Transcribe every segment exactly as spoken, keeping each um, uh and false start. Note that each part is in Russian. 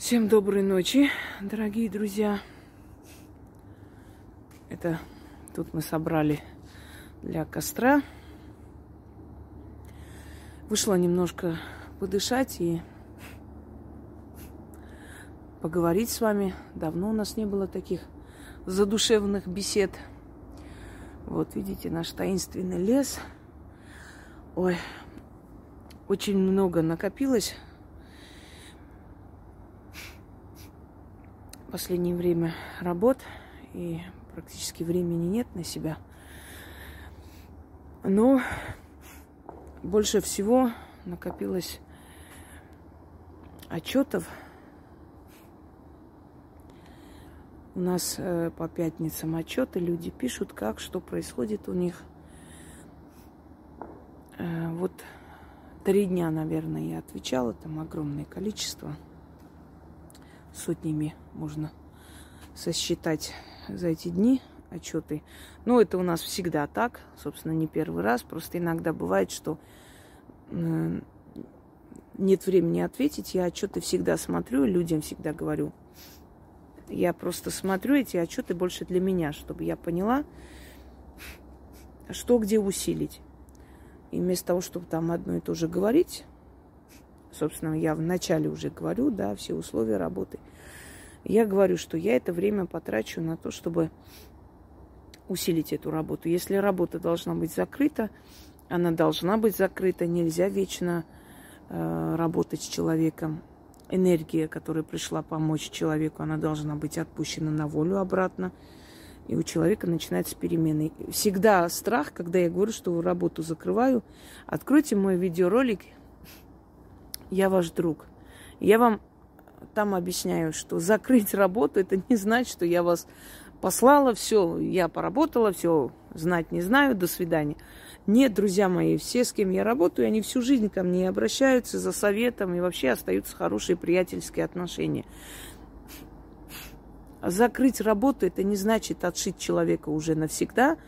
Всем доброй ночи, дорогие друзья. Это тут мы собрали для костра. Вышла немножко подышать и поговорить с вами. Давно у нас не было таких задушевных бесед. Вот видите наш таинственный лес. Ой, очень много накопилось. Последнее время работ, и практически времени нет на себя. Но больше всего накопилось отчетов. У нас по пятницам отчеты, люди пишут, как, что происходит у них. Вот три дня, наверное, я отвечала, там огромное количество. Сотнями можно сосчитать за эти дни отчеты. Но это у нас всегда так, собственно, не первый раз. Просто иногда бывает, что нет времени ответить. Я отчеты всегда смотрю, людям всегда говорю. Я просто смотрю эти отчеты больше для меня, чтобы я поняла, что где усилить. И вместо того, чтобы там одно и то же говорить... Собственно, я вначале уже говорю, да, все условия работы. Я говорю, что я это время потрачу на то, чтобы усилить эту работу. Если работа должна быть закрыта, она должна быть закрыта. Нельзя вечно э, работать с человеком. Энергия, которая пришла помочь человеку, она должна быть отпущена на волю обратно. И у человека начинаются перемены. Всегда страх, когда я говорю, что работу закрываю. Откройте мой видеоролик «Я ваш друг». Я вам там объясняю, что закрыть работу – это не значит, что я вас послала, все, я поработала, все, знать не знаю, до свидания. Нет, друзья мои, все, с кем я работаю, они всю жизнь ко мне обращаются за советом, и вообще остаются хорошие приятельские отношения. Закрыть работу – это не значит отшить человека уже навсегда.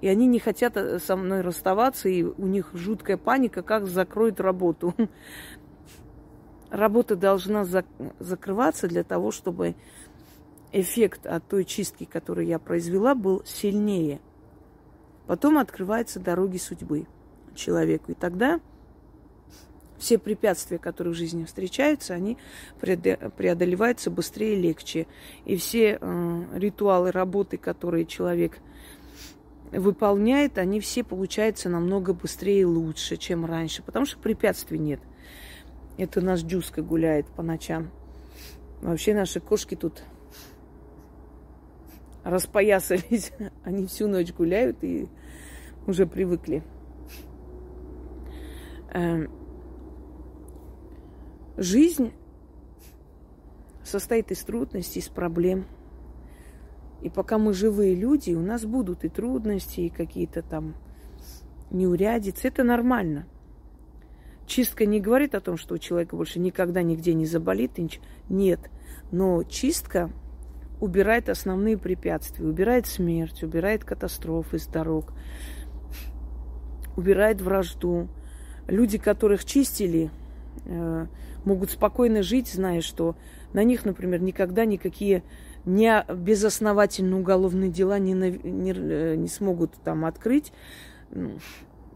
И они не хотят со мной расставаться, и у них жуткая паника, как закроют работу. Работа должна зак- закрываться для того, чтобы эффект от той чистки, которую я произвела, был сильнее. Потом открываются дороги судьбы человеку. И тогда все препятствия, которые в жизни встречаются, они преодолеваются быстрее и легче. И все э, ритуалы работы, которые человек... выполняет, они все получаются намного быстрее и лучше, чем раньше, потому что препятствий нет. Это наш Дюска гуляет по ночам. Вообще наши кошки тут распоясались. Они всю ночь гуляют и уже привыкли. Жизнь состоит из трудностей, из проблем. И пока мы живые люди, у нас будут и трудности, и какие-то там неурядицы. Это нормально. Чистка не говорит о том, что у человека больше никогда нигде не заболит. Нет. Но чистка убирает основные препятствия. Убирает смерть, убирает катастрофы с дорог, убирает вражду. Люди, которых чистили, могут спокойно жить, зная, что на них, например, никогда никакие... Не безосновательно уголовные дела не, не, не смогут там открыть,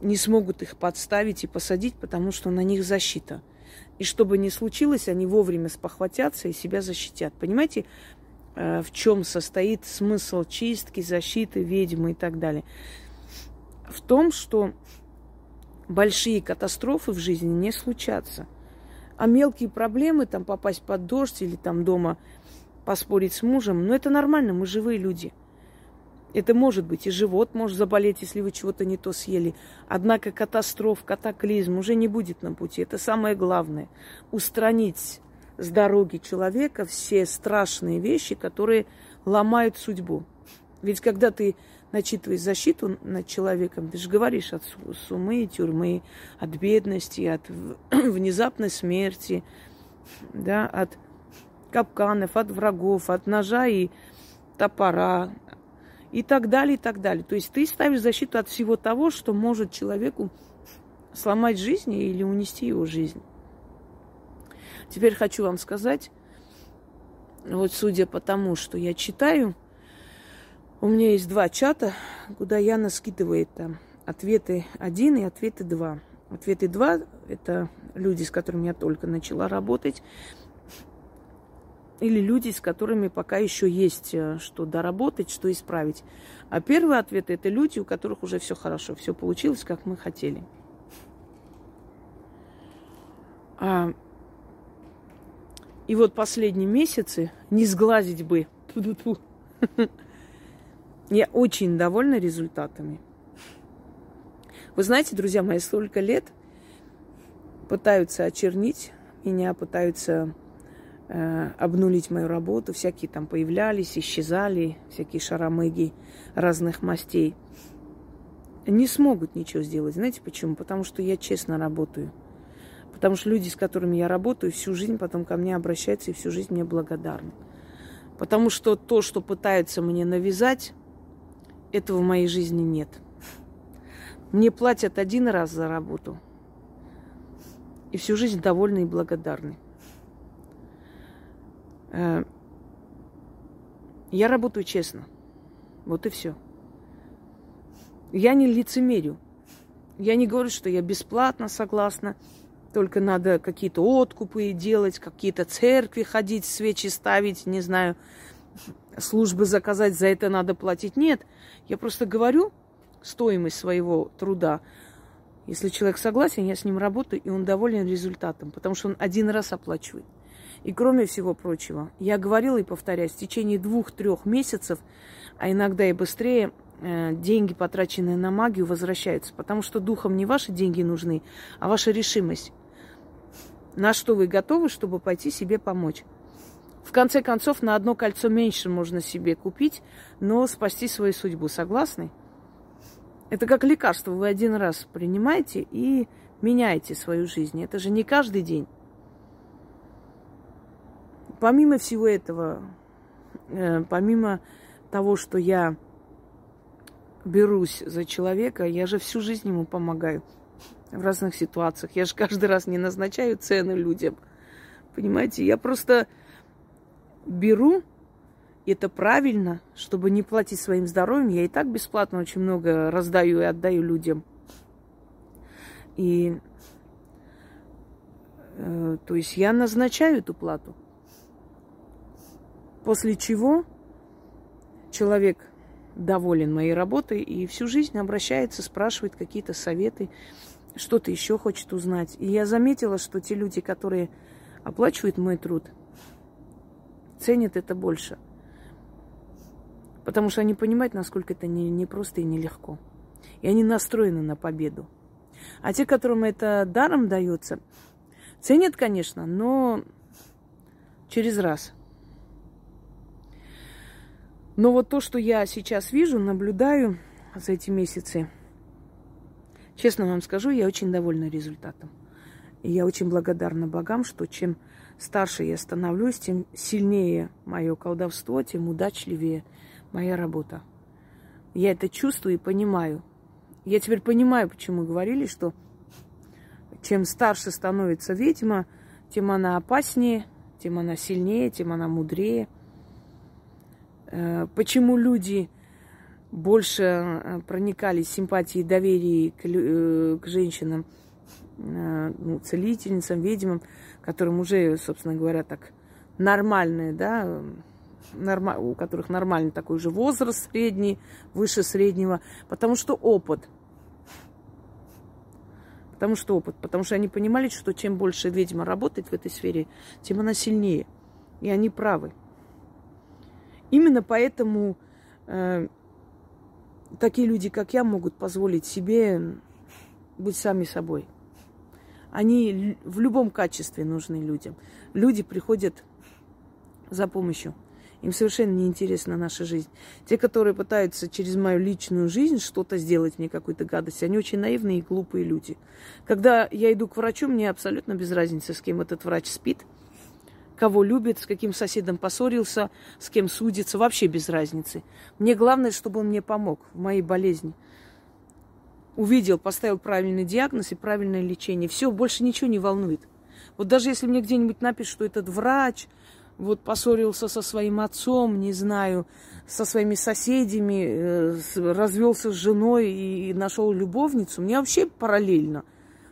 не смогут их подставить и посадить, потому что на них защита. И что бы ни случилось, они вовремя спохватятся и себя защитят. Понимаете, в чем состоит смысл чистки, защиты, ведьмы и так далее? В том, что большие катастрофы в жизни не случатся. А мелкие проблемы, там попасть под дождь или там дома... поспорить с мужем, но это нормально, мы живые люди. Это может быть и живот может заболеть, если вы чего-то не то съели. Однако катастроф, катаклизм уже не будет на пути. Это самое главное. Устранить с дороги человека все страшные вещи, которые ломают судьбу. Ведь когда ты начитываешь защиту над человеком, ты же говоришь от сумы, тюрьмы, от бедности, от внезапной смерти, да, от... капканов, от врагов, от ножа и топора и так далее, и так далее. То есть ты ставишь защиту от всего того, что может человеку сломать жизнь или унести его жизнь. Теперь хочу вам сказать, Вот судя по тому, что я читаю, у меня есть два чата, куда Яна скидывает там ответы один и ответы два. Ответы два – это люди, с которыми я только начала работать, или люди, с которыми пока еще есть что доработать, что исправить. А первый ответ – это люди, у которых уже все хорошо, все получилось, как мы хотели. А... И вот последние месяцы, не сглазить бы, я очень довольна результатами. Вы знаете, друзья мои, столько лет пытаются очернить меня, пытаются э, обнулить мою работу. Всякие там появлялись, исчезали, всякие шаромыги разных мастей. Не смогут ничего сделать. Знаете почему? Потому что я честно работаю. Потому что люди, с которыми я работаю, всю жизнь потом ко мне обращаются и всю жизнь мне благодарны. Потому что то, что пытаются мне навязать, этого в моей жизни нет. Мне платят один раз за работу. И всю жизнь довольны и благодарны. Я работаю честно. Вот и все. Я не лицемерю. Я не говорю, что я бесплатно согласна. Только надо какие-то откупы делать, какие-то церкви ходить, свечи ставить, не знаю, службы заказать, за это надо платить. Нет, я просто говорю стоимость своего труда. Если человек согласен, я с ним работаю, и он доволен результатом, потому что он один раз оплачивает. И кроме всего прочего, я говорила и повторяюсь, в течение двух-трех месяцев, а иногда и быстрее, деньги, потраченные на магию, возвращаются, потому что духом не ваши деньги нужны, а ваша решимость. На что вы готовы, чтобы пойти себе помочь. В конце концов, на одно кольцо меньше можно себе купить, но спасти свою судьбу. Согласны? Это как лекарство. Вы один раз принимаете и меняете свою жизнь. Это же не каждый день. Помимо всего этого, э, помимо того, что я берусь за человека, я же всю жизнь ему помогаю в разных ситуациях. Я же каждый раз не назначаю цены людям. Понимаете? Я просто беру... Это правильно, чтобы не платить своим здоровьем. Я и так бесплатно очень много раздаю и отдаю людям. И, э, то есть я назначаю эту плату. После чего человек доволен моей работой и всю жизнь обращается, спрашивает какие-то советы, что-то еще хочет узнать. И я заметила, что те люди, которые оплачивают мой труд, ценят это больше. Потому что они понимают, насколько это непросто и нелегко. И они настроены на победу. А те, которым это даром дается, ценят, конечно, но через раз. Но вот то, что я сейчас вижу, наблюдаю за эти месяцы, честно вам скажу, я очень довольна результатом. И я очень благодарна богам, что чем старше я становлюсь, тем сильнее мое колдовство, тем удачливее моя работа. Я это чувствую и понимаю. Я теперь понимаю, почему говорили, что чем старше становится ведьма, тем она опаснее, тем она сильнее, тем она мудрее. Почему люди больше проникали симпатией и доверием к женщинам, ну, целительницам, ведьмам, которым уже, собственно говоря, так нормальные, да, Норма... у которых нормальный такой же возраст средний, выше среднего, потому что опыт. Потому что опыт. Потому что они понимали, что чем больше ведьма работает в этой сфере, тем она сильнее. И они правы. Именно поэтому э, такие люди, как я, могут позволить себе быть сами собой. Они в любом качестве нужны людям. Люди приходят за помощью. Им совершенно неинтересна наша жизнь. Те, которые пытаются через мою личную жизнь что-то сделать, мне какую-то гадость, они очень наивные и глупые люди. Когда я иду к врачу, мне абсолютно без разницы, с кем этот врач спит, кого любит, с каким соседом поссорился, с кем судится, вообще без разницы. Мне главное, чтобы он мне помог в моей болезни. Увидел, поставил правильный диагноз и правильное лечение. Все, больше ничего не волнует. Вот даже если мне где-нибудь напишут, что этот врач вот поссорился со своим отцом, не знаю, со своими соседями, развелся с женой и нашел любовницу, мне вообще параллельно.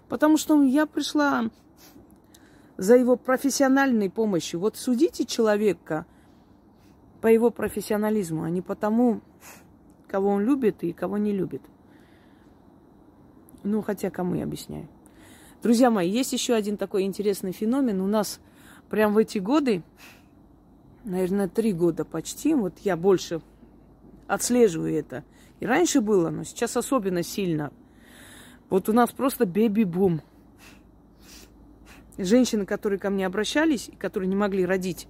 Потому что я пришла за его профессиональной помощью. Вот судите человека по его профессионализму, а не по тому, кого он любит и кого не любит. Ну, хотя кому я объясняю. Друзья мои, есть еще один такой интересный феномен. У нас прям в эти годы, наверное, три года почти, вот я больше отслеживаю это. И раньше было, но сейчас особенно сильно. Вот у нас просто беби-бум. Женщины, которые ко мне обращались, и которые не могли родить.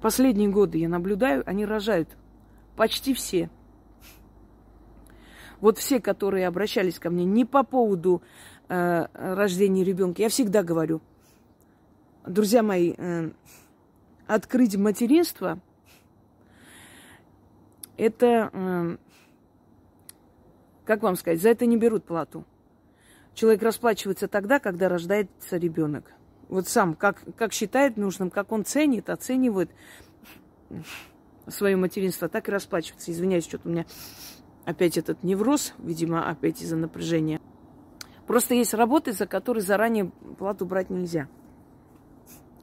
Последние годы я наблюдаю, они рожают. Почти все. Вот все, которые обращались ко мне не по поводу э, рождения ребенка, я всегда говорю, друзья мои, э, открыть материнство – это, э, как вам сказать, за это не берут плату. Человек расплачивается тогда, когда рождается ребенок. Вот сам, как, как считает нужным, как он ценит, оценивает свое материнство, так и расплачивается. Извиняюсь, что-то у меня... Опять этот невроз, видимо, опять из-за напряжения. Просто есть работы, за которые заранее плату брать нельзя.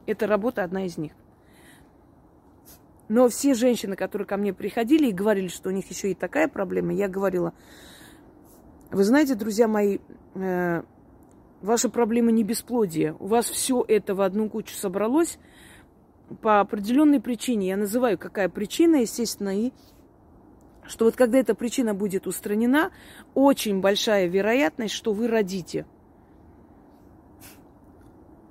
Эта работа одна из них. Но все женщины, которые ко мне приходили и говорили, что у них еще и такая проблема, я говорила, вы знаете, друзья мои, э, ваша проблема не бесплодие. У вас все это в одну кучу собралось по определенной причине. Я называю, какая причина, естественно, и... что вот когда эта причина будет устранена, очень большая вероятность, что вы родите.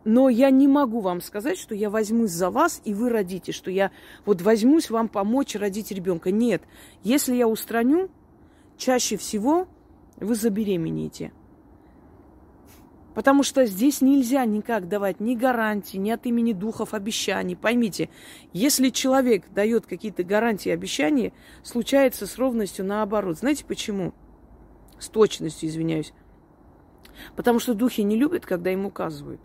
Но я не могу вам сказать, что я возьмусь за вас, и вы родите, что я вот возьмусь вам помочь родить ребенка. Нет. Если я устраню, чаще всего вы забеременеете. Потому что здесь нельзя никак давать ни гарантий, ни от имени духов обещаний. Поймите, если человек дает какие-то гарантии, обещания, случается с ровностью наоборот. Знаете почему? С точностью, извиняюсь. Потому что духи не любят, когда им указывают.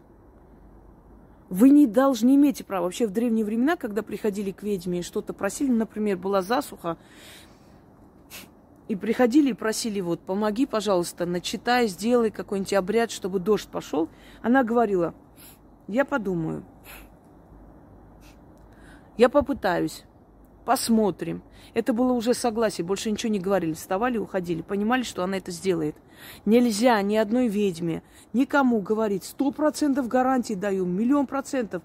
Вы не должны иметь права. Вообще в древние времена, когда приходили к ведьме и что-то просили, например, была засуха, и приходили и просили, вот, помоги, пожалуйста, начитай, сделай какой-нибудь обряд, чтобы дождь пошел. Она говорила, я подумаю, я попытаюсь, посмотрим. Это было уже согласие, больше ничего не говорили. Вставали, уходили, понимали, что она это сделает. Нельзя ни одной ведьме, никому говорить, сто процентов гарантии даю, миллион процентов,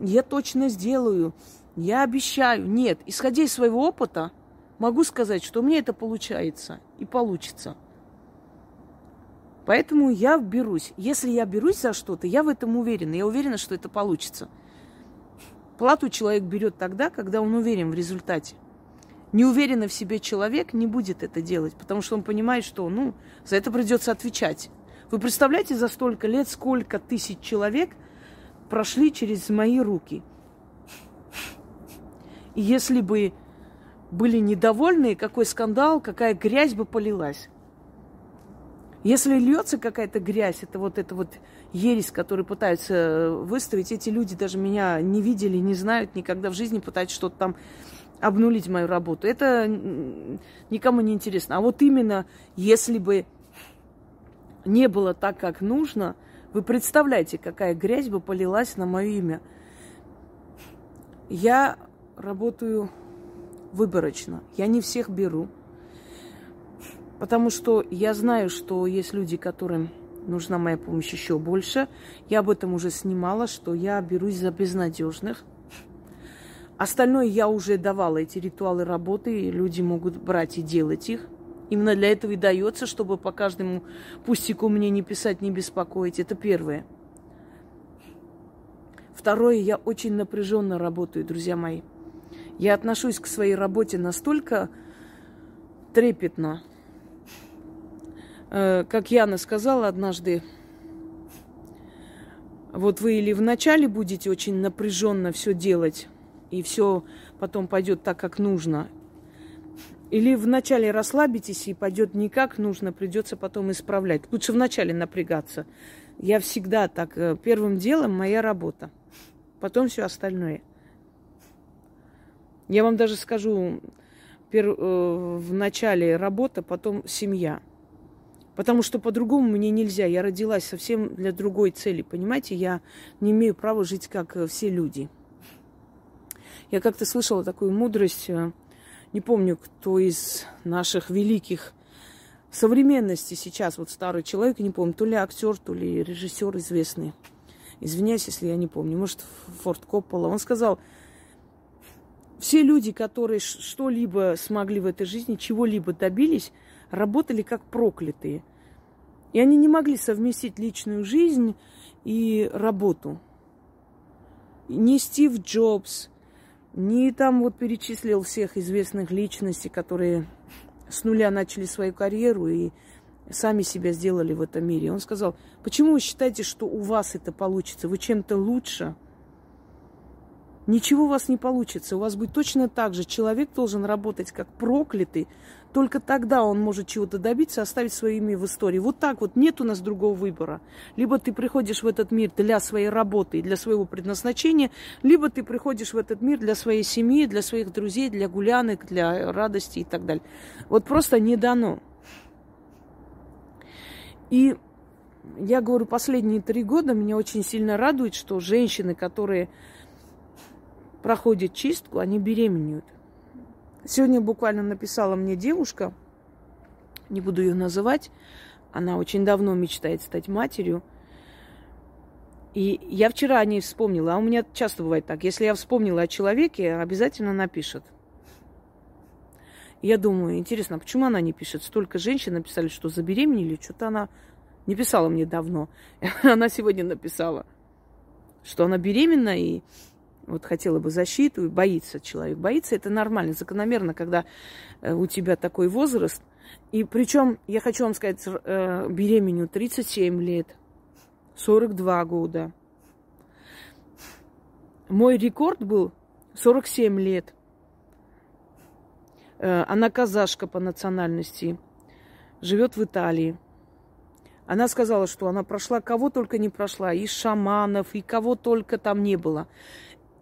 я точно сделаю, я обещаю. Нет, исходя из своего опыта, могу сказать, что у меня это получается и получится. Поэтому я берусь. Если я берусь за что-то, я в этом уверена. Я уверена, что это получится. Плату человек берет тогда, когда он уверен в результате. Неуверенный в себе человек не будет это делать, потому что он понимает, что, ну, за это придется отвечать. Вы представляете, за столько лет, сколько тысяч человек прошли через мои руки. И если бы были недовольны, какой скандал, какая грязь бы полилась. Если льется какая-то грязь, это вот эта вот ересь, которую пытаются выставить, эти люди даже меня не видели, не знают, никогда в жизни пытаются что-то там обнулить мою работу. Это никому не интересно. А вот именно, если бы не было так, как нужно, вы представляете, какая грязь бы полилась на мое имя. Я работаю... выборочно. Я не всех беру, потому что я знаю, что есть люди, которым нужна моя помощь еще больше. Я об этом уже снимала, что я берусь за безнадежных. Остальное я уже давала, эти ритуалы работы, и люди могут брать и делать их. Именно для этого и дается, чтобы по каждому пустяку мне не писать, не беспокоить. Это первое. Второе, я очень напряженно работаю, друзья мои. Я отношусь к своей работе настолько трепетно. Как Яна сказала однажды, вот вы или вначале будете очень напряженно все делать, и все потом пойдет так, как нужно, или вначале расслабитесь и пойдет не как нужно, придется потом исправлять. Лучше вначале напрягаться. Я всегда так, первым делом моя работа. потом все остальное. Я вам даже скажу, в начале работа, потом семья. Потому что по-другому мне нельзя. Я родилась совсем для другой цели, понимаете? Я не имею права жить, как все люди. Я как-то слышала такую мудрость, не помню, кто из наших великих в современности сейчас, вот старый человек, не помню, то ли актер, то ли режиссер известный. Извиняюсь, если я не помню, может, Форд Коппола. Он сказал, все люди, которые что-либо смогли в этой жизни, чего-либо добились, работали как проклятые. И они не могли совместить личную жизнь и работу. Ни Стив Джобс, ни там вот перечислил всех известных личностей, которые с нуля начали свою карьеру и сами себя сделали в этом мире. Он сказал, почему вы считаете, что у вас это получится? Вы чем-то лучше? Ничего у вас не получится. У вас будет точно так же. Человек должен работать как проклятый. Только тогда он может чего-то добиться, оставить свое имя в истории. Вот так вот. Нет у нас другого выбора. Либо ты приходишь в этот мир для своей работы и для своего предназначения, либо ты приходишь в этот мир для своей семьи, для своих друзей, для гулянок, для радости и так далее. Вот просто не дано. И я говорю, последние три года меня очень сильно радует, что женщины, которые проходят чистку, они беременеют. Сегодня буквально написала мне девушка, не буду ее называть, она очень давно мечтает стать матерью. И я вчера о ней вспомнила, а у меня часто бывает так, если я вспомнила о человеке, обязательно напишет. Я думаю, интересно, почему она не пишет? Столько женщин написали, что забеременели, что-то она не писала мне давно. Она сегодня написала, что она беременна и вот хотела бы защиту, и боится человек. Боится, это нормально, закономерно, когда у тебя такой возраст. И причем, я хочу вам сказать, беременю тридцать семь лет, сорок два года. Мой рекорд был сорок семь лет. Она казашка по национальности, живет в Италии. Она сказала, что она прошла, кого только не прошла, и шаманов, и кого только там не было.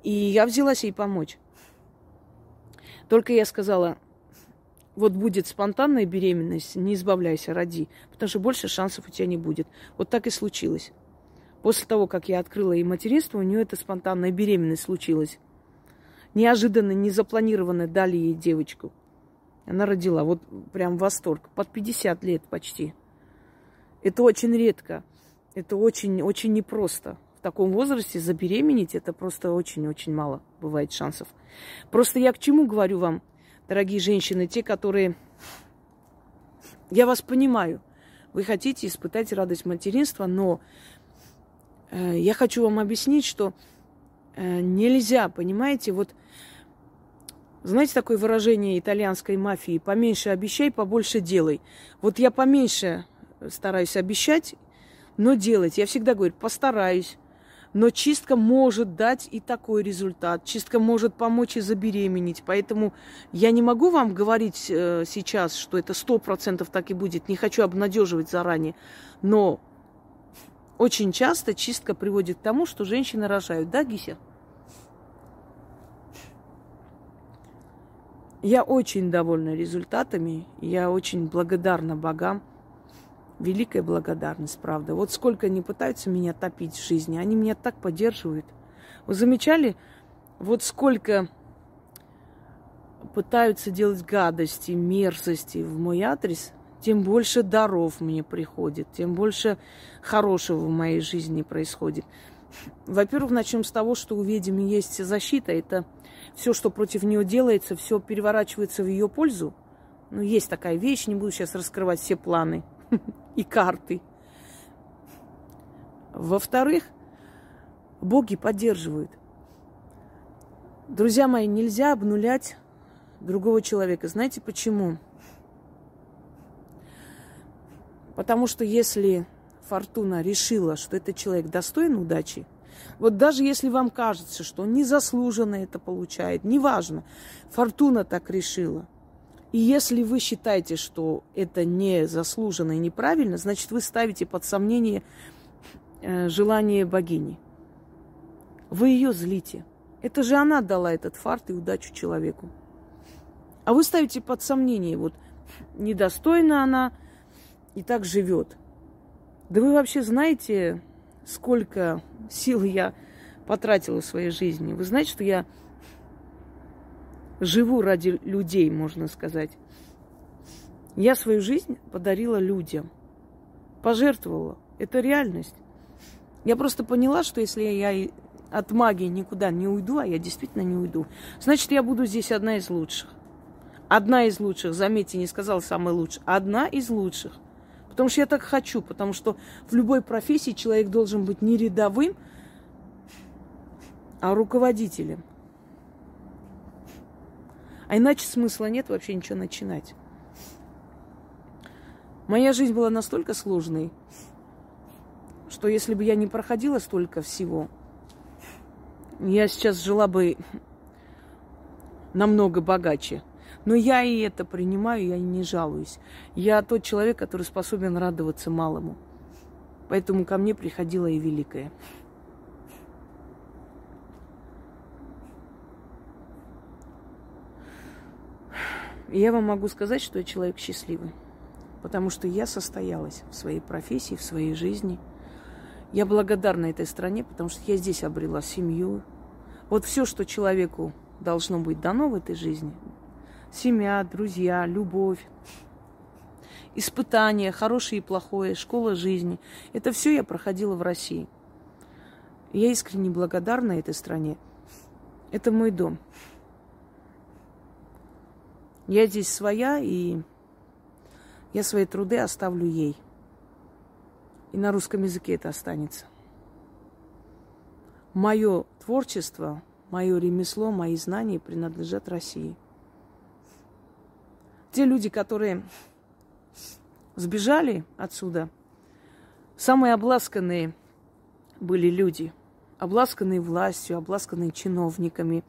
И я взялась ей помочь. Только я сказала, вот будет спонтанная беременность, не избавляйся, роди, потому что больше шансов у тебя не будет. Вот так и случилось. После того, как я открыла ей материнство, у нее эта спонтанная беременность случилась. Неожиданно, незапланированно дали ей девочку. Она родила, вот прям восторг, под пятьдесят лет почти. Это очень редко, это очень-очень непросто. В таком возрасте забеременеть, это просто очень-очень мало бывает шансов. Просто я к чему говорю вам, дорогие женщины, те, которые... Я вас понимаю, вы хотите испытать радость материнства, но э, я хочу вам объяснить, что э, нельзя, понимаете, вот... Знаете такое выражение итальянской мафии? Поменьше обещай, побольше делай. Вот я поменьше стараюсь обещать, но делать. Я всегда говорю, постараюсь. Но чистка может дать и такой результат. Чистка может помочь и забеременеть. Поэтому я не могу вам говорить э, сейчас, что это сто процентов так и будет. Не хочу обнадеживать заранее. Но очень часто чистка приводит к тому, что женщины рожают. Да, Гися? Я очень довольна результатами. Я очень благодарна богам. Великая благодарность, правда. Вот сколько они пытаются меня топить в жизни, они меня так поддерживают. Вы замечали, вот сколько пытаются делать гадости, мерзости в мой адрес, тем больше даров мне приходит, тем больше хорошего в моей жизни происходит. Во-первых, начнем с того, что у ведьмы есть защита. Это все, что против нее делается, все переворачивается в ее пользу. Ну, есть такая вещь, не буду сейчас раскрывать все планы и карты. Во-вторых, боги поддерживают. Друзья мои, нельзя обнулять другого человека. Знаете почему? Потому что если фортуна решила, что этот человек достоин удачи, вот даже если вам кажется, что он незаслуженно это получает, неважно, фортуна так решила. И если вы считаете, что это не заслуженно и неправильно, значит, вы ставите под сомнение желание богини. Вы ее злите. Это же она дала этот фарт и удачу человеку. А вы ставите под сомнение, вот недостойна она и так живет. Да вы вообще знаете, сколько сил я потратила в своей жизни? Вы знаете, что я живу ради людей, можно сказать. Я свою жизнь подарила людям. Пожертвовала. Это реальность. Я просто поняла, что если я от магии никуда не уйду, а я действительно не уйду, значит, я буду здесь одна из лучших. Одна из лучших. Заметьте, не сказала самая лучшая. Одна из лучших. Потому что я так хочу. Потому что в любой профессии человек должен быть не рядовым, а руководителем. А иначе смысла нет вообще ничего начинать. Моя жизнь была настолько сложной, что если бы я не проходила столько всего, я сейчас жила бы намного богаче. Но я и это принимаю, я не жалуюсь. Я тот человек, который способен радоваться малому. Поэтому ко мне приходило и великое. И я вам могу сказать, что я человек счастливый. Потому что я состоялась в своей профессии, в своей жизни. Я благодарна этой стране, потому что я здесь обрела семью. Вот все, что человеку должно быть дано в этой жизни. Семья, друзья, любовь, испытания, хорошее и плохое, школа жизни. Это все я проходила в России. Я искренне благодарна этой стране. Это мой дом. Я здесь своя, и я свои труды оставлю ей. И на русском языке это останется. Мое творчество, мое ремесло, мои знания принадлежат России. Те люди, которые сбежали отсюда, самые обласканные были люди. Обласканные властью, обласканные чиновниками,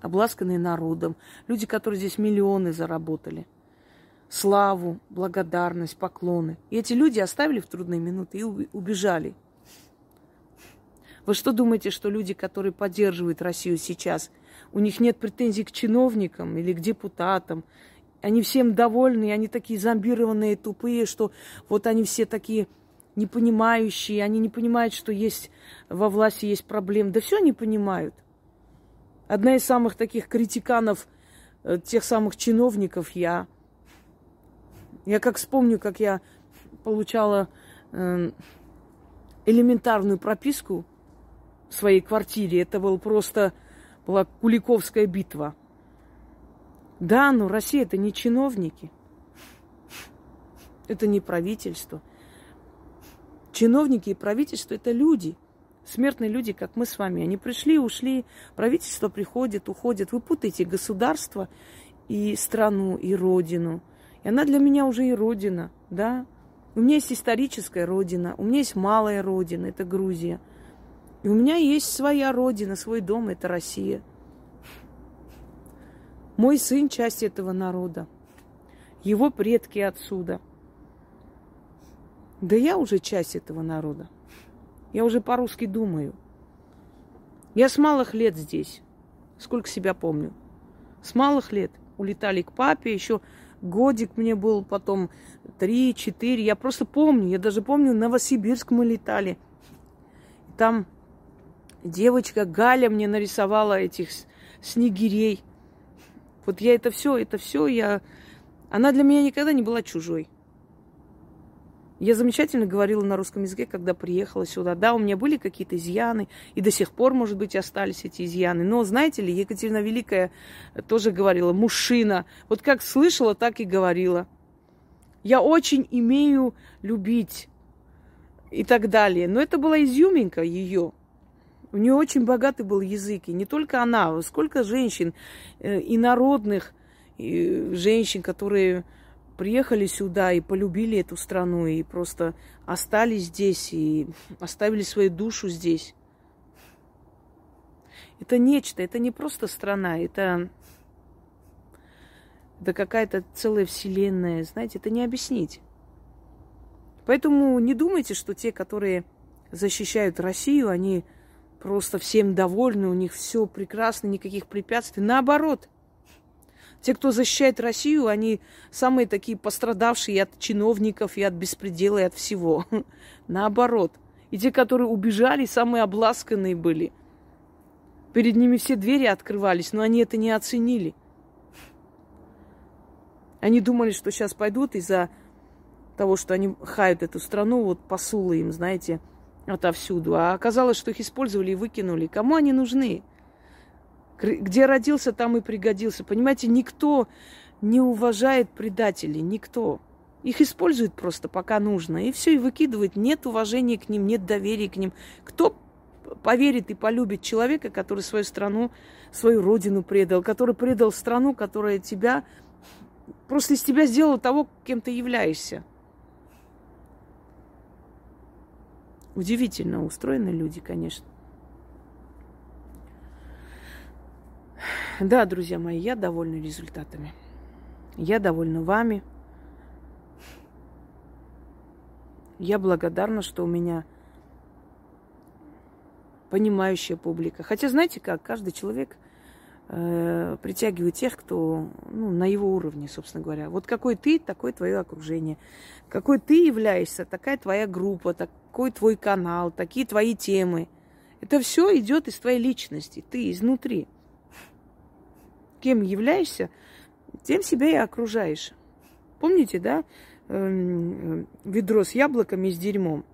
обласканные народом. Люди, которые здесь миллионы заработали. Славу, благодарность, поклоны. И эти люди оставили в трудные минуты и убежали. Вы что думаете, что люди, которые поддерживают Россию сейчас, у них нет претензий к чиновникам или к депутатам? Они всем довольны, они такие зомбированные, тупые, что вот они все такие непонимающие, они не понимают, что есть во власти есть проблемы. Да все они понимают. Одна из самых таких критиканов тех самых чиновников я. Я как вспомню, как я получала элементарную прописку в своей квартире. Это был просто, была Куликовская битва. Да, но Россия – это не чиновники. Это не правительство. Чиновники и правительство – это люди. Смертные люди, как мы с вами. Они пришли, ушли. Правительство приходит, уходит. Вы путаете государство и страну, и родину. И она для меня уже и родина, да. У меня есть историческая родина, у меня есть малая родина, это Грузия. И у меня есть своя родина, свой дом, это Россия. Мой сын – часть этого народа. Его предки отсюда. Да я уже часть этого народа. Я уже по-русски думаю. Я с малых лет здесь. Сколько себя помню. С малых лет улетали к папе, еще... Годик мне был, потом три-четыре. Я просто помню, я даже помню, в Новосибирск мы летали. Там девочка Галя мне нарисовала этих снегирей. Вот я это все, это все, я... Она для меня никогда не была чужой. Я замечательно говорила на русском языке, когда приехала сюда. Да, у меня были какие-то изъяны, и до сих пор, может быть, остались эти изъяны. Но, знаете ли, Екатерина Великая тоже говорила, мужчина. Вот как слышала, так и говорила. Я очень имею любить и так далее. Но это была изюминка ее. У нее очень богатый был язык. И не только она, сколько женщин, инородных женщин, которые... приехали сюда и полюбили эту страну, и просто остались здесь, и оставили свою душу здесь. Это нечто, это не просто страна, это, это какая-то целая вселенная, знаете, это не объяснить. Поэтому не думайте, что те, которые защищают Россию, они просто всем довольны, у них все прекрасно, никаких препятствий. Наоборот, те, кто защищает Россию, они самые такие пострадавшие и от чиновников, и от беспредела, и от всего. Наоборот. И те, которые убежали, самые обласканные были. Перед ними все двери открывались, но они это не оценили. Они думали, что сейчас пойдут из-за того, что они хают эту страну, вот посулы им, знаете, отовсюду. А оказалось, что их использовали и выкинули. Кому они нужны? Где родился, там и пригодился. Понимаете, никто не уважает предателей, никто. Их используют просто пока нужно. И все, и выкидывают. Нет уважения к ним, нет доверия к ним. Кто поверит и полюбит человека, который свою страну, свою родину предал, который предал страну, которая тебя... Просто из тебя сделала того, кем ты являешься. Удивительно устроены люди, конечно. Да, друзья мои, я довольна результатами. Я довольна вами. Я благодарна, что у меня понимающая публика. Хотя, знаете как, каждый человек... притягивает тех, кто, ну, на его уровне, собственно говоря. Вот какой ты, такое твое окружение. Какой ты являешься, такая твоя группа, такой твой канал, такие твои темы. Это все идет из твоей личности, ты изнутри. Кем являешься, тем себя и окружаешь. Помните, да, ведро с яблоками и с дерьмом?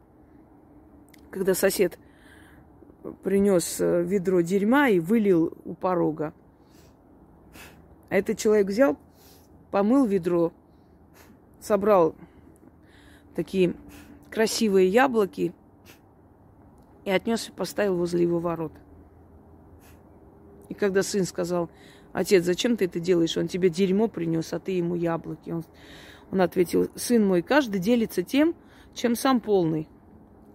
Когда сосед принес ведро дерьма и вылил у порога. А этот человек взял, помыл ведро, собрал такие красивые яблоки и отнес и поставил возле его ворот. И когда сын сказал: отец, зачем ты это делаешь? Он тебе дерьмо принес, а ты ему яблоки. Он, он ответил: сын мой, каждый делится тем, чем сам полный.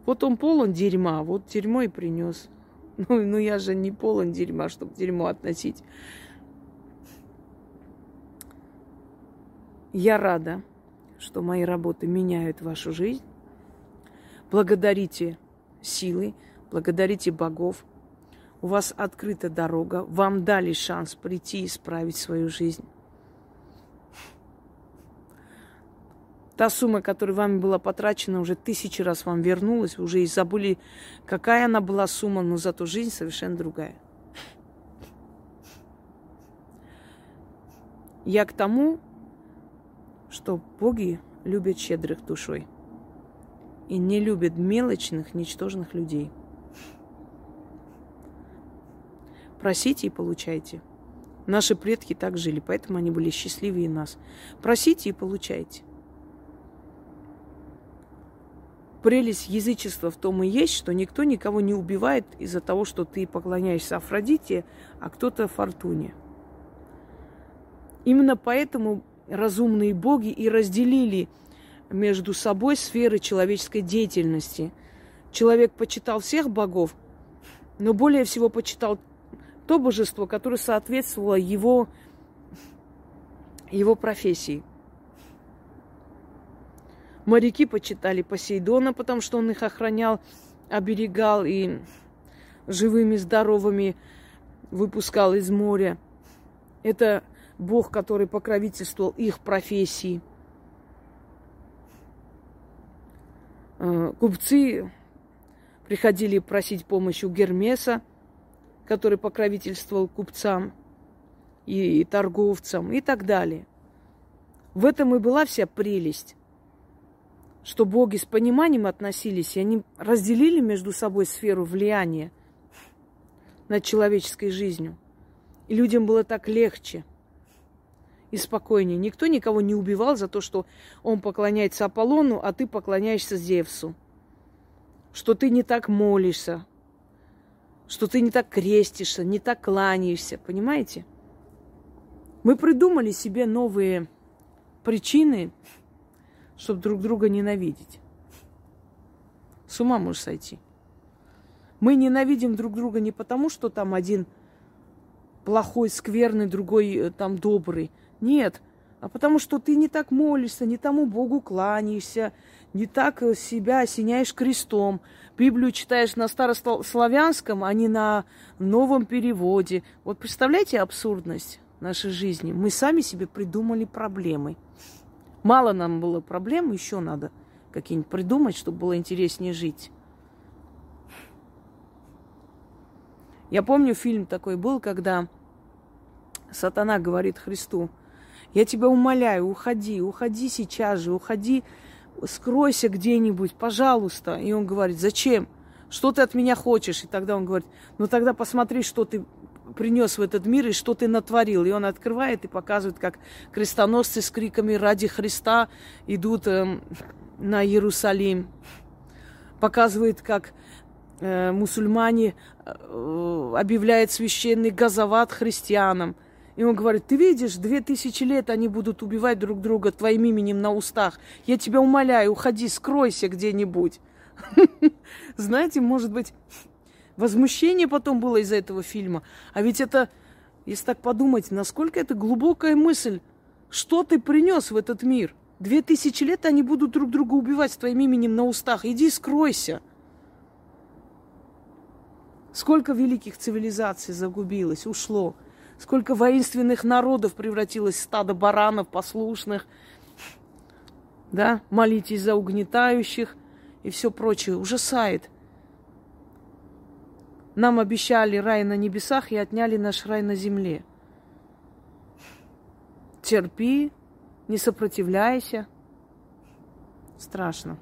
Вот он полон дерьма, вот дерьмо и принес. Ну, ну я же не полон дерьма, чтобы дерьмо относить. Я рада, что мои работы меняют вашу жизнь. Благодарите силы, благодарите богов. У вас открыта дорога, вам дали шанс прийти и исправить свою жизнь. Та сумма, которая вами была потрачена, уже тысячи раз вам вернулась. Вы уже и забыли, какая она была сумма, но зато жизнь совершенно другая. Я к тому, что боги любят щедрых душой и не любят мелочных, ничтожных людей. Просите и получайте. Наши предки так жили, поэтому они были счастливее нас. Просите и получайте. Прелесть язычества в том и есть, что никто никого не убивает из-за того, что ты поклоняешься Афродите, а кто-то Фортуне. Именно поэтому разумные боги и разделили между собой сферы человеческой деятельности. Человек почитал всех богов, но более всего почитал то божество, которое соответствовало его, его профессии. Моряки почитали Посейдона, потому что он их охранял, оберегал и живыми, здоровыми выпускал из моря. Это бог, который покровительствовал их профессии. Купцы приходили просить помощи у Гермеса, который покровительствовал купцам и торговцам и так далее. В этом и была вся прелесть, что боги с пониманием относились, и они разделили между собой сферу влияния над человеческой жизнью. И людям было так легче и спокойнее. Никто никого не убивал за то, что он поклоняется Аполлону, а ты поклоняешься Зевсу. Что ты не так молишься, что ты не так крестишься, не так кланяешься. Понимаете? Мы придумали себе новые причины, чтобы друг друга ненавидеть. С ума можешь сойти. Мы ненавидим друг друга не потому, что там один плохой, скверный, другой там добрый. Нет, а потому что ты не так молишься, не тому Богу кланяешься, не так себя осеняешь крестом. Библию читаешь на старославянском, а не на новом переводе. Вот представляете абсурдность нашей жизни? Мы сами себе придумали проблемы. Мало нам было проблем, еще надо какие-нибудь придумать, чтобы было интереснее жить. Я помню, фильм такой был, когда сатана говорит Христу: я тебя умоляю, уходи, уходи сейчас же, уходи, скройся где-нибудь, пожалуйста. И он говорит: зачем? Что ты от меня хочешь? И тогда он говорит: ну тогда посмотри, что ты принес в этот мир и что ты натворил. И он открывает и показывает, как крестоносцы с криками «Ради Христа» идут э, на Иерусалим. Показывает, как э, мусульмане э, объявляют священный газават христианам. И он говорит: ты видишь, две тысячи лет они будут убивать друг друга твоим именем на устах. Я тебя умоляю, уходи, скройся где-нибудь. Знаете, может быть, возмущение потом было из-за этого фильма. А ведь это, если так подумать, насколько это глубокая мысль. Что ты принес в этот мир? Две тысячи лет они будут друг друга убивать с твоим именем на устах. Иди, скройся. Сколько великих цивилизаций загубилось, ушло. Сколько воинственных народов превратилось в стадо баранов послушных, да, молитесь за угнетающих и все прочее. Ужасает. Нам обещали рай на небесах и отняли наш рай на земле. Терпи, не сопротивляйся. Страшно.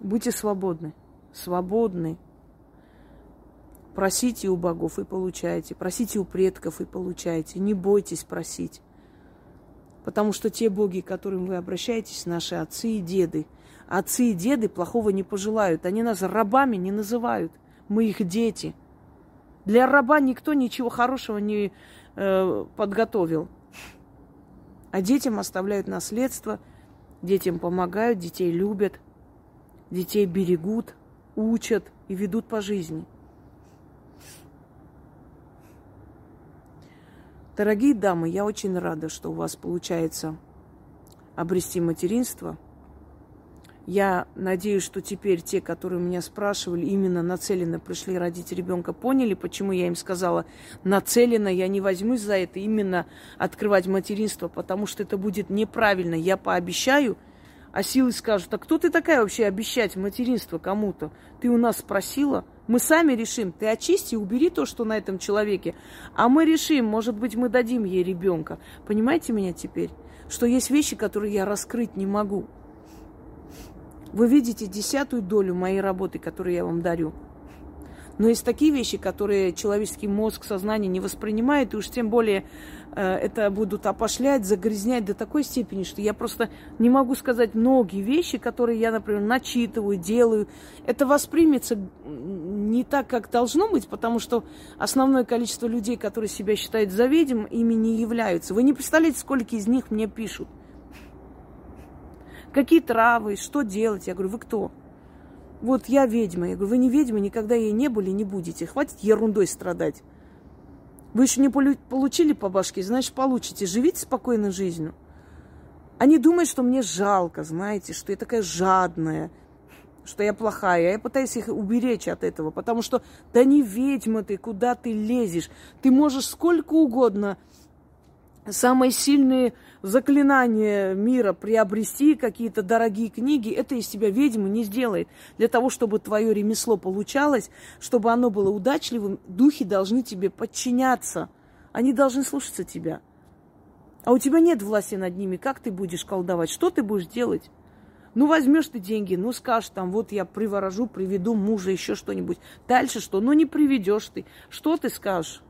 Будьте свободны. Свободны. Просите у богов и получайте. Просите у предков и получайте. Не бойтесь просить. Потому что те боги, к которым вы обращаетесь, наши отцы и деды. Отцы и деды плохого не пожелают. Они нас рабами не называют. Мы их дети. Для раба никто ничего хорошего не э, подготовил. А детям оставляют наследство. Детям помогают, детей любят. Детей берегут, учат и ведут по жизни. Дорогие дамы, я очень рада, что у вас получается обрести материнство. Я надеюсь, что теперь те, которые меня спрашивали, именно нацеленно пришли родить ребенка, поняли, почему я им сказала: нацеленно я не возьмусь за это именно открывать материнство, потому что это будет неправильно. Я пообещаю, а силы скажут: а кто ты такая вообще обещать материнство кому-то? Ты у нас спросила? Мы сами решим. Ты очисти, убери то, что на этом человеке. А мы решим, может быть, мы дадим ей ребенка. Понимаете меня теперь? Что есть вещи, которые я раскрыть не могу. Вы видите десятую долю моей работы, которую я вам дарю. Но есть такие вещи, которые человеческий мозг, сознание не воспринимает. И уж тем более э, это будут опошлять, загрязнять до такой степени, что я просто не могу сказать многие вещи, которые я, например, начитываю, делаю. Это воспримется не так, как должно быть, потому что основное количество людей, которые себя считают за ведьм, ими не являются. Вы не представляете, сколько из них мне пишут. Какие травы, что делать? Я говорю: вы кто? Вот я ведьма. Я говорю: вы не ведьма, никогда ей не были, не будете. Хватит ерундой страдать. Вы еще не получили по башке, значит, получите. Живите спокойной жизнью. Они думают, что мне жалко, знаете, что я такая жадная, что я плохая. Я пытаюсь их уберечь от этого, потому что да не ведьма ты, куда ты лезешь. Ты можешь сколько угодно самые сильные заклинания мира приобрести, какие-то дорогие книги, это из тебя ведьму не сделает. Для того, чтобы твое ремесло получалось, чтобы оно было удачливым, духи должны тебе подчиняться. Они должны слушаться тебя. А у тебя нет власти над ними. Как ты будешь колдовать? Что ты будешь делать? Ну, возьмешь ты деньги, ну, скажешь там: вот я приворожу, приведу мужа, еще что-нибудь. Дальше что? Ну, не приведешь ты. Что ты скажешь?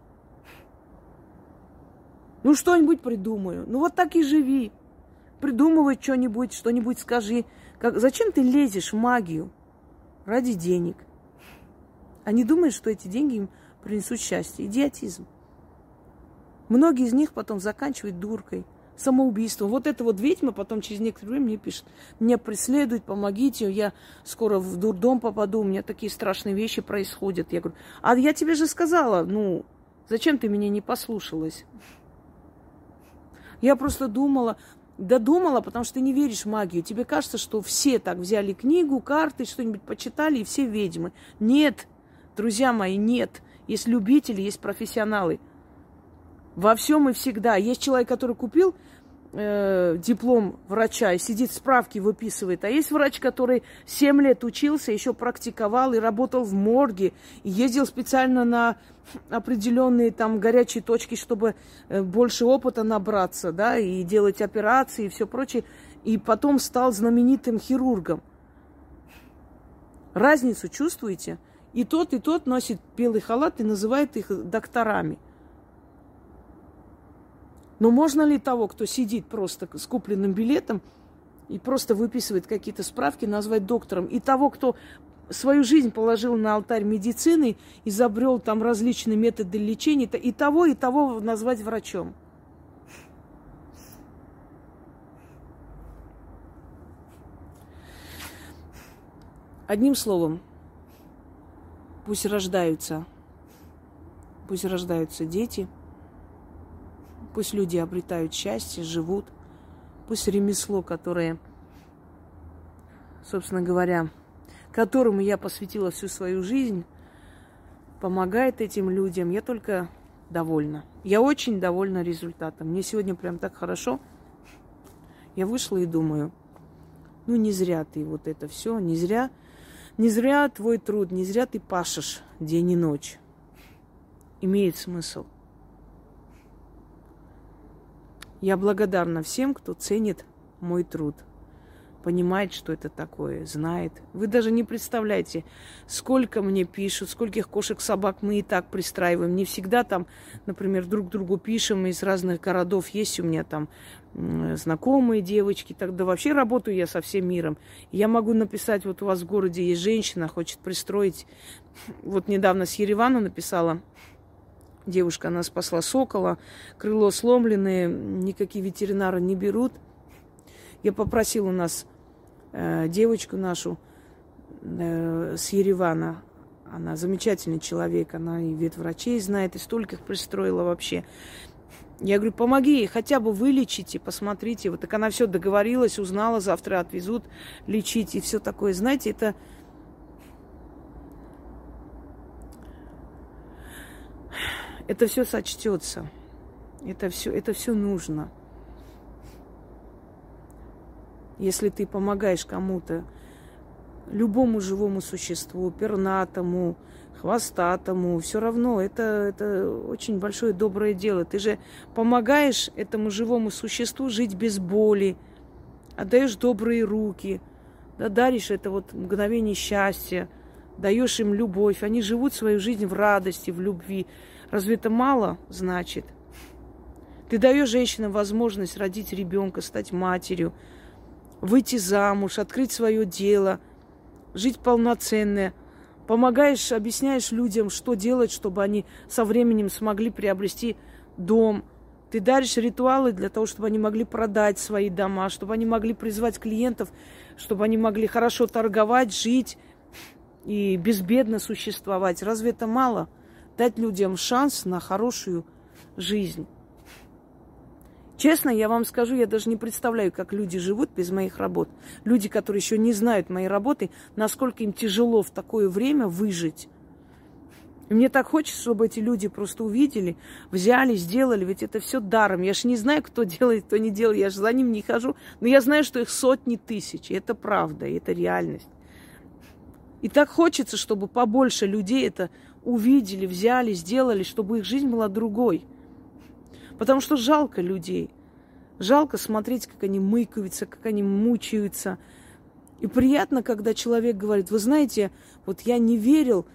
Ну, что-нибудь придумаю. Ну, вот так и живи. Придумывай что-нибудь, что-нибудь скажи. Как... Зачем ты лезешь в магию? Ради денег. Они думают, что эти деньги им принесут счастье. Идиотизм. Многие из них потом заканчивают дуркой, самоубийством. Вот эта вот ведьма потом через некоторое время мне пишет: меня преследуют, помогите, я скоро в дурдом попаду, у меня такие страшные вещи происходят. Я говорю: а я тебе же сказала, ну, зачем ты меня не послушалась? Я просто думала, додумала, потому что ты не веришь в магию. Тебе кажется, что все так взяли книгу, карты, что-нибудь почитали, и все ведьмы. Нет, друзья мои, нет. Есть любители, есть профессионалы. Во всем и всегда. Есть человек, который купил э, диплом врача и сидит, справки выписывает. А есть врач, который семь лет учился, еще практиковал и работал в морге. И ездил специально на определенные там горячие точки, чтобы больше опыта набраться, да, и делать операции и все прочее. И потом стал знаменитым хирургом. Разницу чувствуете? И тот, и тот носит белый халат и называет их докторами. Но можно ли того, кто сидит просто с купленным билетом и просто выписывает какие-то справки, назвать доктором? И того, кто свою жизнь положил на алтарь медицины, изобрел там различные методы лечения, и того, и того назвать врачом? Одним словом, пусть рождаются, пусть рождаются дети, пусть люди обретают счастье, живут. Пусть ремесло, которое, собственно говоря, которому я посвятила всю свою жизнь, помогает этим людям. Я только довольна. Я очень довольна результатом. Мне сегодня прям так хорошо. Я вышла и думаю, ну не зря ты вот это все, не зря, не зря твой труд, не зря ты пашешь день и ночь. Имеет смысл. Я благодарна всем, кто ценит мой труд, понимает, что это такое, знает. Вы даже не представляете, сколько мне пишут, скольких кошек, собак мы и так пристраиваем. Не всегда там, например, друг другу пишем из разных городов. Есть у меня там знакомые девочки. Так, да вообще работаю я со всем миром. Я могу написать, вот у вас в городе есть женщина, хочет пристроить. Вот недавно с Еревана написала. Девушка, она спасла сокола, крыло сломленное, никакие ветеринары не берут. Я попросила у нас э, девочку нашу э, с Еревана, она замечательный человек, она и ветврачей знает, и стольких пристроила вообще. Я говорю, помоги ей, хотя бы вылечите, посмотрите. Вот так она все договорилась, узнала, завтра отвезут лечить и все такое. Знаете, это... Это все сочтется. Это все, это все нужно. Если ты помогаешь кому-то, любому живому существу, пернатому, хвостатому, все равно это, это очень большое доброе дело. Ты же помогаешь этому живому существу жить без боли, отдаешь добрые руки, да, даришь это вот мгновение счастья, даешь им любовь. Они живут свою жизнь в радости, в любви. Разве это мало значит? Ты даешь женщинам возможность родить ребенка, стать матерью, выйти замуж, открыть свое дело, жить полноценно. Помогаешь, объясняешь людям, что делать, чтобы они со временем смогли приобрести дом. Ты даришь ритуалы для того, чтобы они могли продать свои дома, чтобы они могли призвать клиентов, чтобы они могли хорошо торговать, жить и безбедно существовать. Разве это мало? Дать людям шанс на хорошую жизнь. Честно, я вам скажу, я даже не представляю, как люди живут без моих работ. Люди, которые еще не знают моей работы, насколько им тяжело в такое время выжить. И мне так хочется, чтобы эти люди просто увидели, взяли, сделали. Ведь это все даром. Я же не знаю, кто делает, кто не делает. Я же за ним не хожу. Но я знаю, что их сотни тысяч. И это правда, и это реальность. И так хочется, чтобы побольше людей это увидели, взяли, сделали, чтобы их жизнь была другой. Потому что жалко людей. Жалко смотреть, как они мыкаются, как они мучаются. И приятно, когда человек говорит, вы знаете, вот я не верил,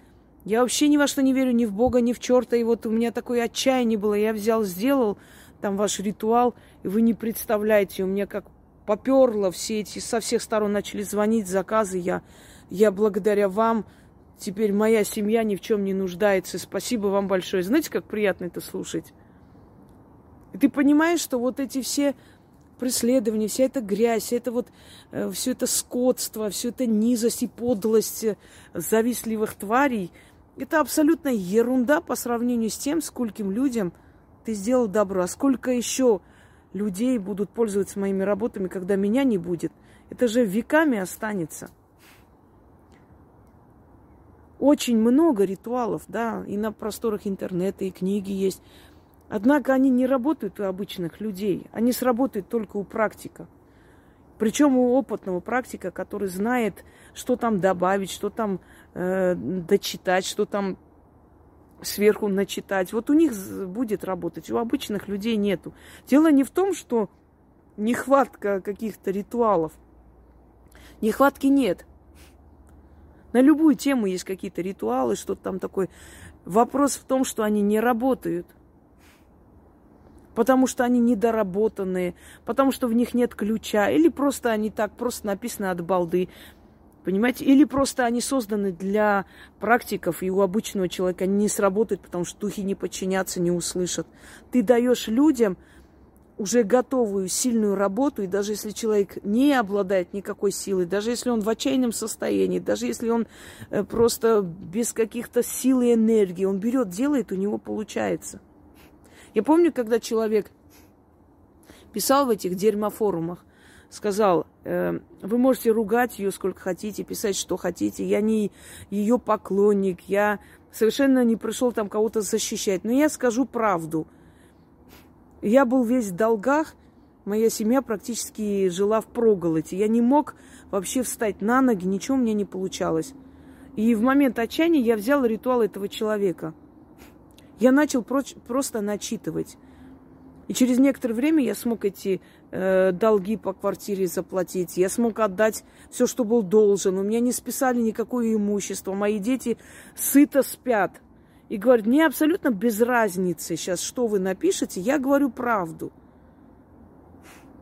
я вообще ни во что не верю, ни в Бога, ни в черта. И вот у меня такое отчаяние было, я взял, сделал там ваш ритуал, и вы не представляете, у меня как поперло все эти, со всех сторон начали звонить, заказы, я... Я благодаря вам, теперь моя семья ни в чем не нуждается. Спасибо вам большое. Знаете, как приятно это слушать? И ты понимаешь, что вот эти все преследования, вся эта грязь, это вот э, все это скотство, все это низость и подлость завистливых тварей, это абсолютная ерунда по сравнению с тем, скольким людям ты сделал добро. А сколько еще людей будут пользоваться моими работами, когда меня не будет. Это же веками останется. Очень много ритуалов, да, и на просторах интернета, и книги есть. Однако они не работают у обычных людей. Они сработают только у практика. Причем у опытного практика, который знает, что там добавить, что там э, дочитать, что там сверху начитать. Вот у них будет работать, у обычных людей нету. Дело не в том, что нехватка каких-то ритуалов. Нехватки нет. На любую тему есть какие-то ритуалы, что-то там такое. Вопрос в том, что они не работают. Потому что они недоработанные, потому что в них нет ключа, или просто они так, просто написаны от балды, понимаете? Или просто они созданы для практиков, и у обычного человека они не сработают, потому что духи не подчинятся, не услышат. Ты даешь людям уже готовую, сильную работу, и даже если человек не обладает никакой силой, даже если он в отчаянном состоянии, даже если он просто без каких-то сил и энергии, он берет, делает, у него получается. Я помню, когда человек писал в этих дерьмофорумах, сказал, э, вы можете ругать ее сколько хотите, писать что хотите, я не ее поклонник, я совершенно не пришел там кого-то защищать, но я скажу правду. Я был весь в долгах, моя семья практически жила впроголодь, я не мог вообще встать на ноги, ничего у меня не получалось. И в момент отчаяния я взял ритуал этого человека. Я начал просто начитывать. И через некоторое время я смог эти э, долги по квартире заплатить. Я смог отдать все, что был должен. У меня не списали никакое имущество. Мои дети сыто спят. И говорят, мне абсолютно без разницы сейчас, что вы напишете. Я говорю правду.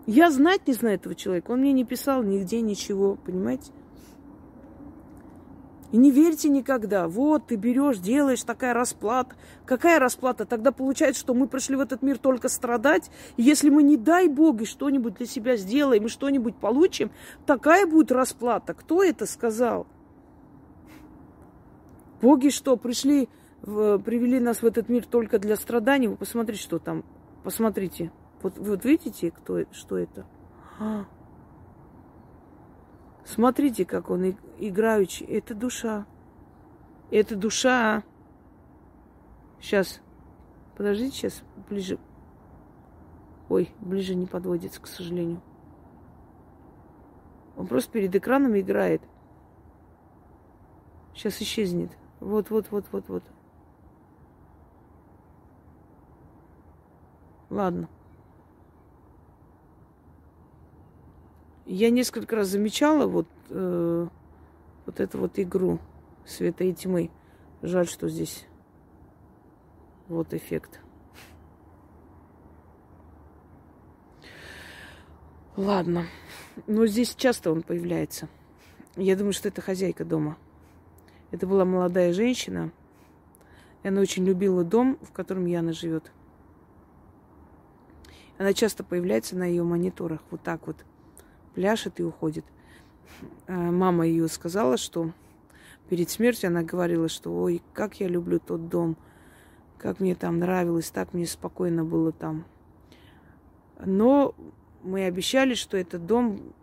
Я знать не знаю этого человека. Он мне не писал нигде ничего, понимаете? И не верьте никогда. Вот, ты берешь, делаешь, такая расплата. Какая расплата? Тогда получается, что мы пришли в этот мир только страдать. И если мы, не дай Бог, и что-нибудь для себя сделаем, и что-нибудь получим, такая будет расплата. Кто это сказал? Боги что, пришли, в, привели нас в этот мир только для страданий? Вы посмотрите, что там. Посмотрите. Вот, вот видите, кто, что это? Смотрите, как он играючи. Это душа. Это душа. Сейчас. Подождите, сейчас ближе. Ой, ближе не подводится, к сожалению. Он просто перед экраном играет. Сейчас исчезнет. Вот, вот, вот, вот, вот. Ладно. Я несколько раз замечала вот, э, вот эту вот игру света и тьмы. Жаль, что здесь вот эффект. Ладно. Но здесь часто он появляется. Я думаю, что это хозяйка дома. Это была молодая женщина. И она очень любила дом, в котором Яна живет. Она часто появляется на ее мониторах. Вот так вот. Пляшет и уходит. Мама ее сказала, что перед смертью она говорила, что ой, как я люблю тот дом, как мне там нравилось, так мне спокойно было там. Но мы обещали, что этот дом,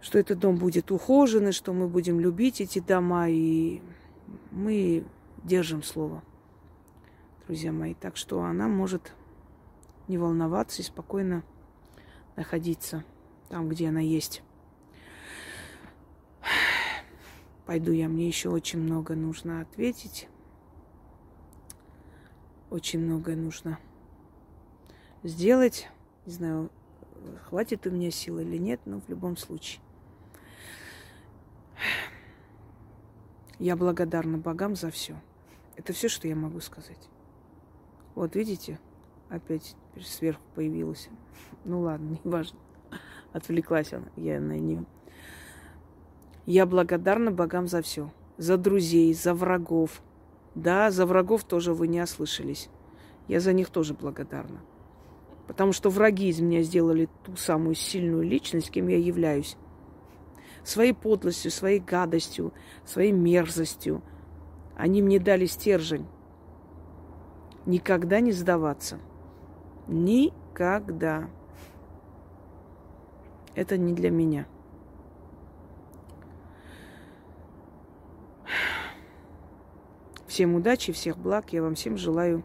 что этот дом будет ухожен, и что мы будем любить эти дома, и мы держим слово, друзья мои. Так что она может не волноваться и спокойно находиться там, где она есть. Пойду я, мне еще очень много нужно ответить. Очень многое нужно сделать. Не знаю, хватит у меня сил или нет, но в любом случае. Я благодарна богам за все. Это все, что я могу сказать. Вот, видите? Опять сверху появилась. Ну ладно, не важно. Отвлеклась она. Я на нее. Я благодарна богам за все. За друзей, за врагов. Да, за врагов тоже вы не ослышались. Я за них тоже благодарна. Потому что враги из меня сделали ту самую сильную личность, кем я являюсь. Своей подлостью, своей гадостью, своей мерзостью. Они мне дали стержень. Никогда не сдаваться. Никогда. никогда. Это не для меня. Всем удачи, всех благ. Я вам всем желаю,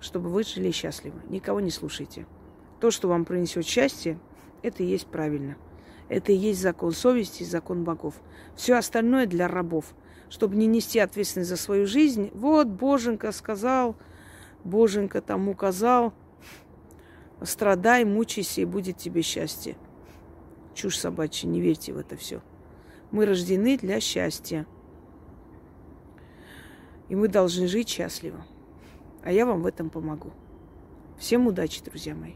чтобы вы жили счастливо. Никого не слушайте. То, что вам принесет счастье, это и есть правильно. Это и есть закон совести, закон богов. Все остальное для рабов. Чтобы не нести ответственность за свою жизнь. Вот Боженька сказал, Боженька там указал. Страдай, мучайся, и будет тебе счастье. Чушь собачья, не верьте в это все. Мы рождены для счастья. И мы должны жить счастливо. А я вам в этом помогу. Всем удачи, друзья мои.